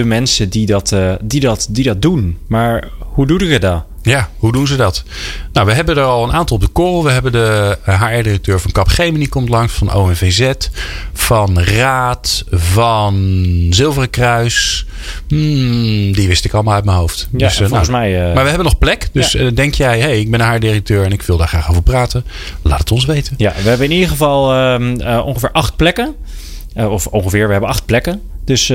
de mensen die dat doen. Maar hoe doen ze dat? Ja, hoe doen ze dat? Nou, we hebben er al een aantal op de korrel. We hebben de HR-directeur van Capgemini komt langs, van ONVZ, van Raad, van Zilveren Kruis. Die wist ik allemaal uit mijn hoofd. Ja, dus, volgens mij... Maar we hebben nog plek. Dus ja. Denk jij, hey, ik ben een HR-directeur en ik wil daar graag over praten. Laat het ons weten. Ja, we hebben in ieder geval ongeveer 8 plekken. We hebben 8 plekken. Dus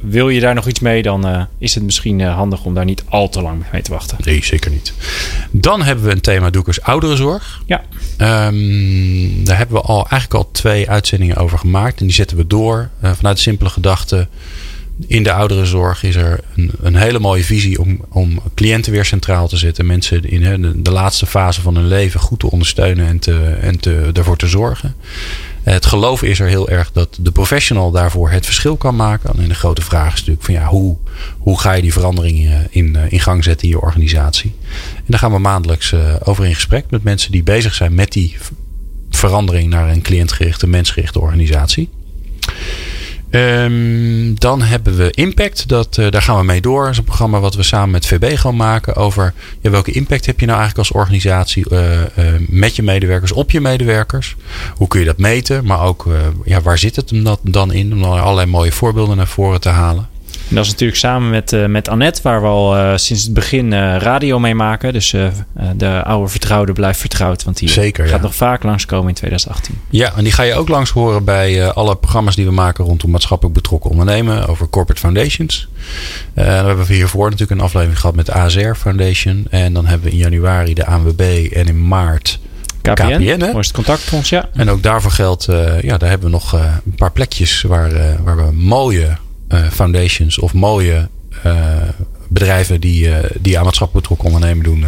wil je daar nog iets mee, dan is het misschien handig om daar niet al te lang mee te wachten. Nee, zeker niet. Dan hebben we een thema Doekers ouderenzorg. Ja. Daar hebben we eigenlijk al 2 uitzendingen over gemaakt. En die zetten we door. Vanuit de simpele gedachte, in de ouderenzorg is er een hele mooie visie om cliënten weer centraal te zetten. Mensen in de laatste fase van hun leven goed te ondersteunen en daarvoor te zorgen. Het geloof is er heel erg dat de professional daarvoor het verschil kan maken. En de grote vraag is natuurlijk van hoe ga je die verandering in gang zetten in je organisatie? En daar gaan we maandelijks over in gesprek met mensen die bezig zijn met die verandering naar een cliëntgerichte, mensgerichte organisatie. Dan hebben we Impact. Daar gaan we mee door. Dat is een programma wat we samen met VB gaan maken over welke impact heb je nou eigenlijk als organisatie met je medewerkers, op je medewerkers. Hoe kun je dat meten? Maar ook waar zit het hem dan in? Om allerlei mooie voorbeelden naar voren te halen. En dat is natuurlijk samen met Annette, waar we al sinds het begin radio mee maken. Dus de oude vertrouwde blijft vertrouwd. Want die gaat nog vaak langskomen in 2018. Ja, en die ga je ook langs horen bij alle programma's die we maken rondom maatschappelijk betrokken ondernemen. Over corporate foundations. Dan hebben we hiervoor natuurlijk een aflevering gehad met de ASR Foundation. En dan hebben we in januari de ANWB en in maart KPN, hè? Mooiste contactfonds, ja. En ook daarvoor geldt, daar hebben we nog een paar plekjes waar we mooie foundations of mooie bedrijven die aan maatschappelijk betrokken ondernemen doen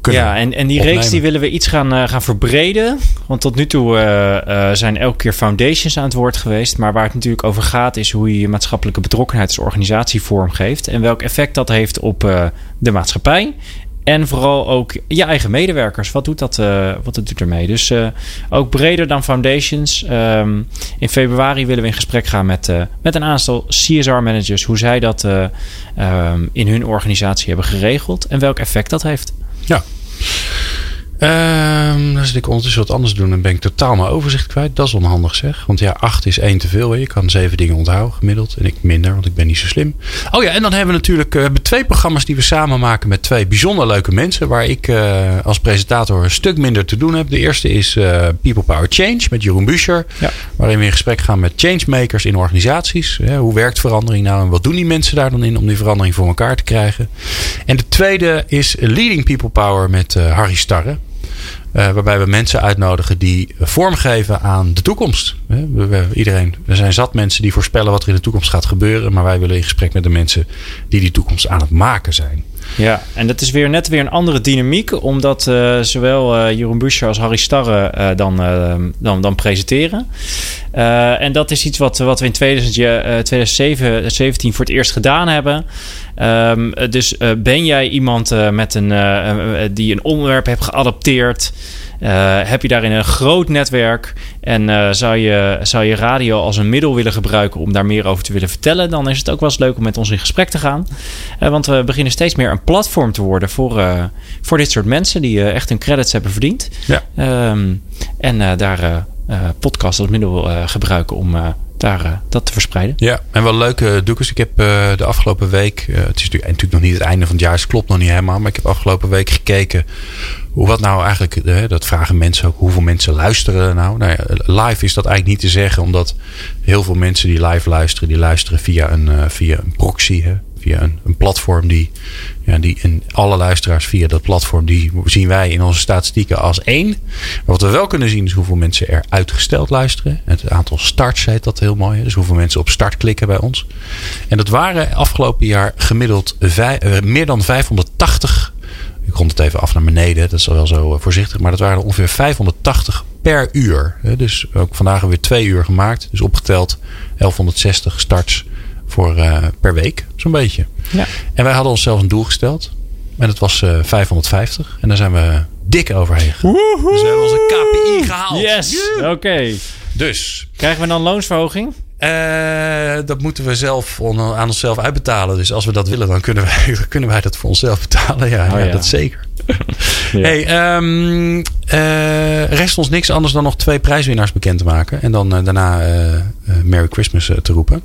kunnen. Ja, en die opnemen. Reeks die willen we iets gaan verbreden. Want tot nu toe zijn elke keer foundations aan het woord geweest. Maar waar het natuurlijk over gaat is hoe je maatschappelijke betrokkenheid als organisatie vormgeeft. En welk effect dat heeft op de maatschappij. En vooral ook je eigen medewerkers. Wat doet ermee? Dus ook breder dan foundations. In februari willen we in gesprek gaan met een aantal CSR-managers. Hoe zij dat in hun organisatie hebben geregeld. En welk effect dat heeft. Ja. Dan zit ik ondertussen wat anders doen. Dan ben ik totaal mijn overzicht kwijt. Dat is onhandig, zeg. Want 8 is 1 te veel. Hè. Je kan 7 dingen onthouden gemiddeld. En ik minder, want ik ben niet zo slim. Oh ja, en dan hebben we natuurlijk 2 programma's die we samen maken met 2 bijzonder leuke mensen. Waar ik als presentator een stuk minder te doen heb. De eerste is People Power Change met Jeroen Busscher. Ja. Waarin we in gesprek gaan met changemakers in organisaties. Hoe werkt verandering nou? En wat doen die mensen daar dan in om die verandering voor elkaar te krijgen? En de tweede is Leading People Power met Harry Starre. Waarbij we mensen uitnodigen die vormgeven aan de toekomst. Er zijn zat mensen die voorspellen wat er in de toekomst gaat gebeuren. Maar wij willen in gesprek met de mensen die toekomst aan het maken zijn. Ja, en dat is net weer een andere dynamiek. Omdat zowel Jeroen Busscher als Harry Starre dan presenteren. En dat is iets wat we in 2017 voor het eerst gedaan hebben. Dus ben jij iemand met die een onderwerp hebt geadopteerd? Heb je daarin een groot netwerk? En zou je radio als een middel willen gebruiken om daar meer over te willen vertellen? Dan is het ook wel eens leuk om met ons in gesprek te gaan. Want we beginnen steeds meer een platform te worden voor dit soort mensen die echt hun credits hebben verdiend. Ja. Podcast als middel gebruiken om dat te verspreiden. Ja, en wel leuk, Doekes. Ik heb de afgelopen week... het is natuurlijk nog niet het einde van het jaar. Het klopt nog niet helemaal. Maar ik heb afgelopen week gekeken wat nou eigenlijk... dat vragen mensen ook. Hoeveel mensen luisteren nou? Nou ja, live is dat eigenlijk niet te zeggen. Omdat heel veel mensen die live luisteren... die luisteren via een proxy. Hè? Via een platform en alle luisteraars via dat platform... die zien wij in onze statistieken als 1. Maar wat we wel kunnen zien is hoeveel mensen er uitgesteld luisteren. Het aantal starts heet dat heel mooi. Dus hoeveel mensen op start klikken bij ons. En dat waren afgelopen jaar gemiddeld meer dan 580... Ik rond het even af naar beneden. Dat is wel zo voorzichtig. Maar dat waren ongeveer 580 per uur. Dus ook vandaag hebben we 2 uur gemaakt. Dus opgeteld 1160 starts voor per week. Zo'n beetje. Ja. En wij hadden ons zelfs een doel gesteld. En dat was 550. En daar zijn we dik overheen gegaan. Woehoe! Dus we hebben onze KPI gehaald. Yes, oké. Dus. Krijgen we dan loonsverhoging? Dat moeten we zelf aan onszelf uitbetalen. Dus als we dat willen, dan kunnen wij dat voor onszelf betalen. Ja, dat zeker. Ja. Hey, rest ons niks anders dan nog 2 prijswinnaars bekend te maken. En dan daarna Merry Christmas te roepen.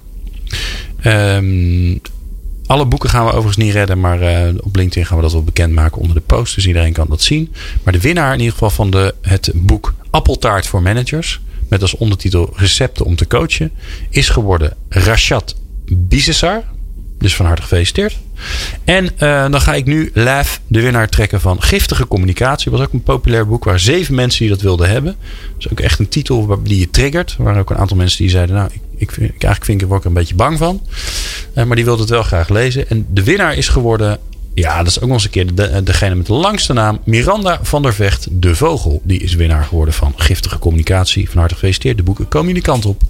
Alle boeken gaan we overigens niet redden. Maar op LinkedIn gaan we dat wel bekendmaken onder de post. Dus iedereen kan dat zien. Maar de winnaar in ieder geval van het boek Appeltaart voor Managers. Met als ondertitel Recepten om te coachen. Is geworden Rashad Bisesar. Dus van harte gefeliciteerd. En dan ga ik nu live de winnaar trekken van Giftige Communicatie. Dat was ook een populair boek waar 7 mensen die dat wilden hebben. Dat is ook echt een titel die je triggert. Er waren ook een aantal mensen die zeiden... nou, ik word er een beetje bang van. Maar die wilde het wel graag lezen. En de winnaar is geworden... ja, dat is ook nog eens een keer degene met de langste naam. Miranda van der Vecht, de Vogel. Die is winnaar geworden van Giftige Communicatie. Van harte gefeliciteerd. De boeken komen jullie kant op.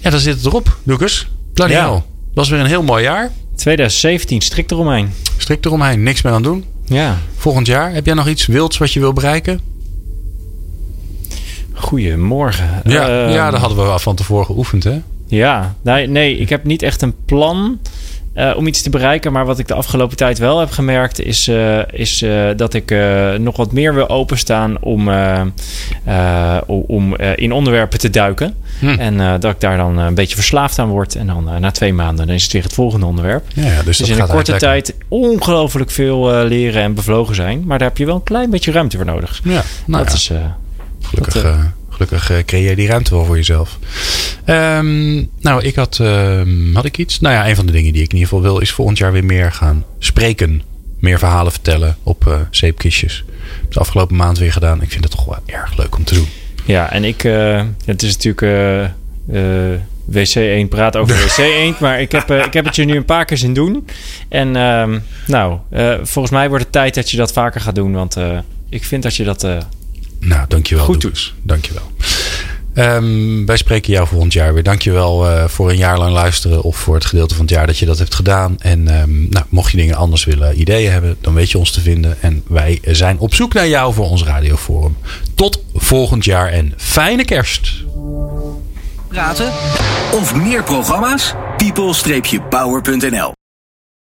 Dan zit het erop, Doekes. Daniel, ja. Was weer een heel mooi jaar. 2017, strikt eromheen. Strikt eromheen, niks meer aan doen. Ja. Volgend jaar, heb jij nog iets wilds wat je wil bereiken? Goedemorgen. Ja, dat hadden we wel van tevoren geoefend, hè? Ja, nee, ik heb niet echt een plan om iets te bereiken. Maar wat ik de afgelopen tijd wel heb gemerkt is dat ik nog wat meer wil openstaan om in onderwerpen te duiken. En dat ik daar dan een beetje verslaafd aan word. En dan na 2 maanden dan is het weer het volgende onderwerp. Ja, dus in een korte tijd ongelooflijk veel leren en bevlogen zijn. Maar daar heb je wel een klein beetje ruimte voor nodig. Ja, is... Gelukkig creëer je die ruimte wel voor jezelf. Had ik iets? Nou ja, een van de dingen die ik in ieder geval wil... is volgend jaar weer meer gaan spreken. Meer verhalen vertellen op zeepkistjes. Dat is afgelopen maand weer gedaan. Ik vind het toch wel erg leuk om te doen. Ja, en ik... het is natuurlijk... WC1 praat over WC1. Maar ik heb het je nu een paar keer zien doen. En volgens mij wordt het tijd dat je dat vaker gaat doen. Want ik vind dat je dat... dankjewel. Goed, Doekes. Dankjewel. Wij spreken jou volgend jaar weer. Dankjewel voor een jaar lang luisteren... of voor het gedeelte van het jaar dat je dat hebt gedaan. En mocht je dingen anders willen, ideeën hebben... dan weet je ons te vinden. En wij zijn op zoek naar jou voor ons radioforum. Tot volgend jaar en fijne kerst. Praten of meer programma's? people-power.nl